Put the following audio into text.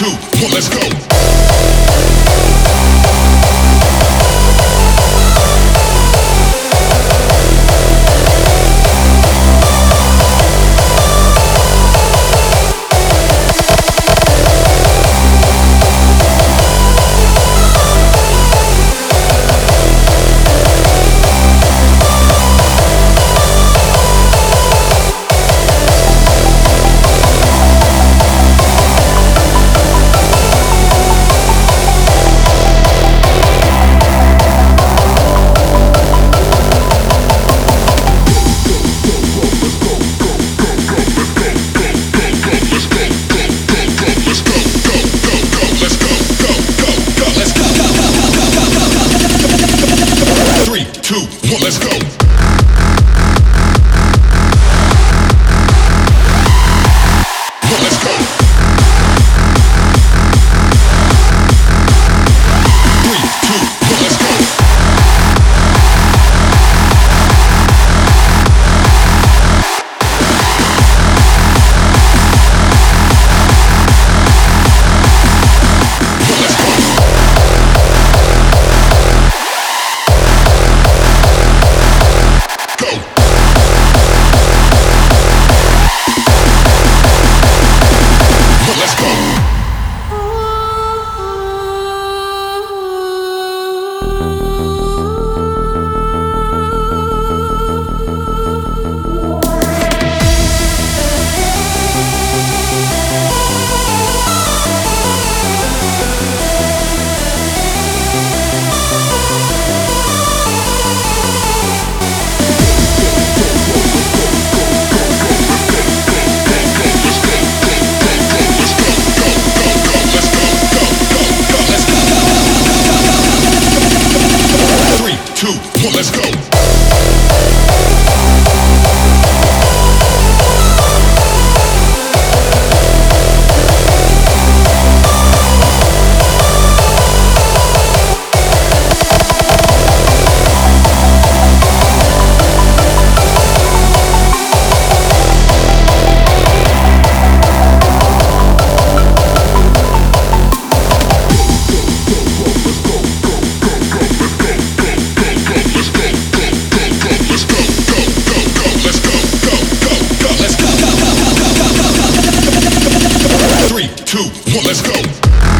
2, 1, let's go. Let's go.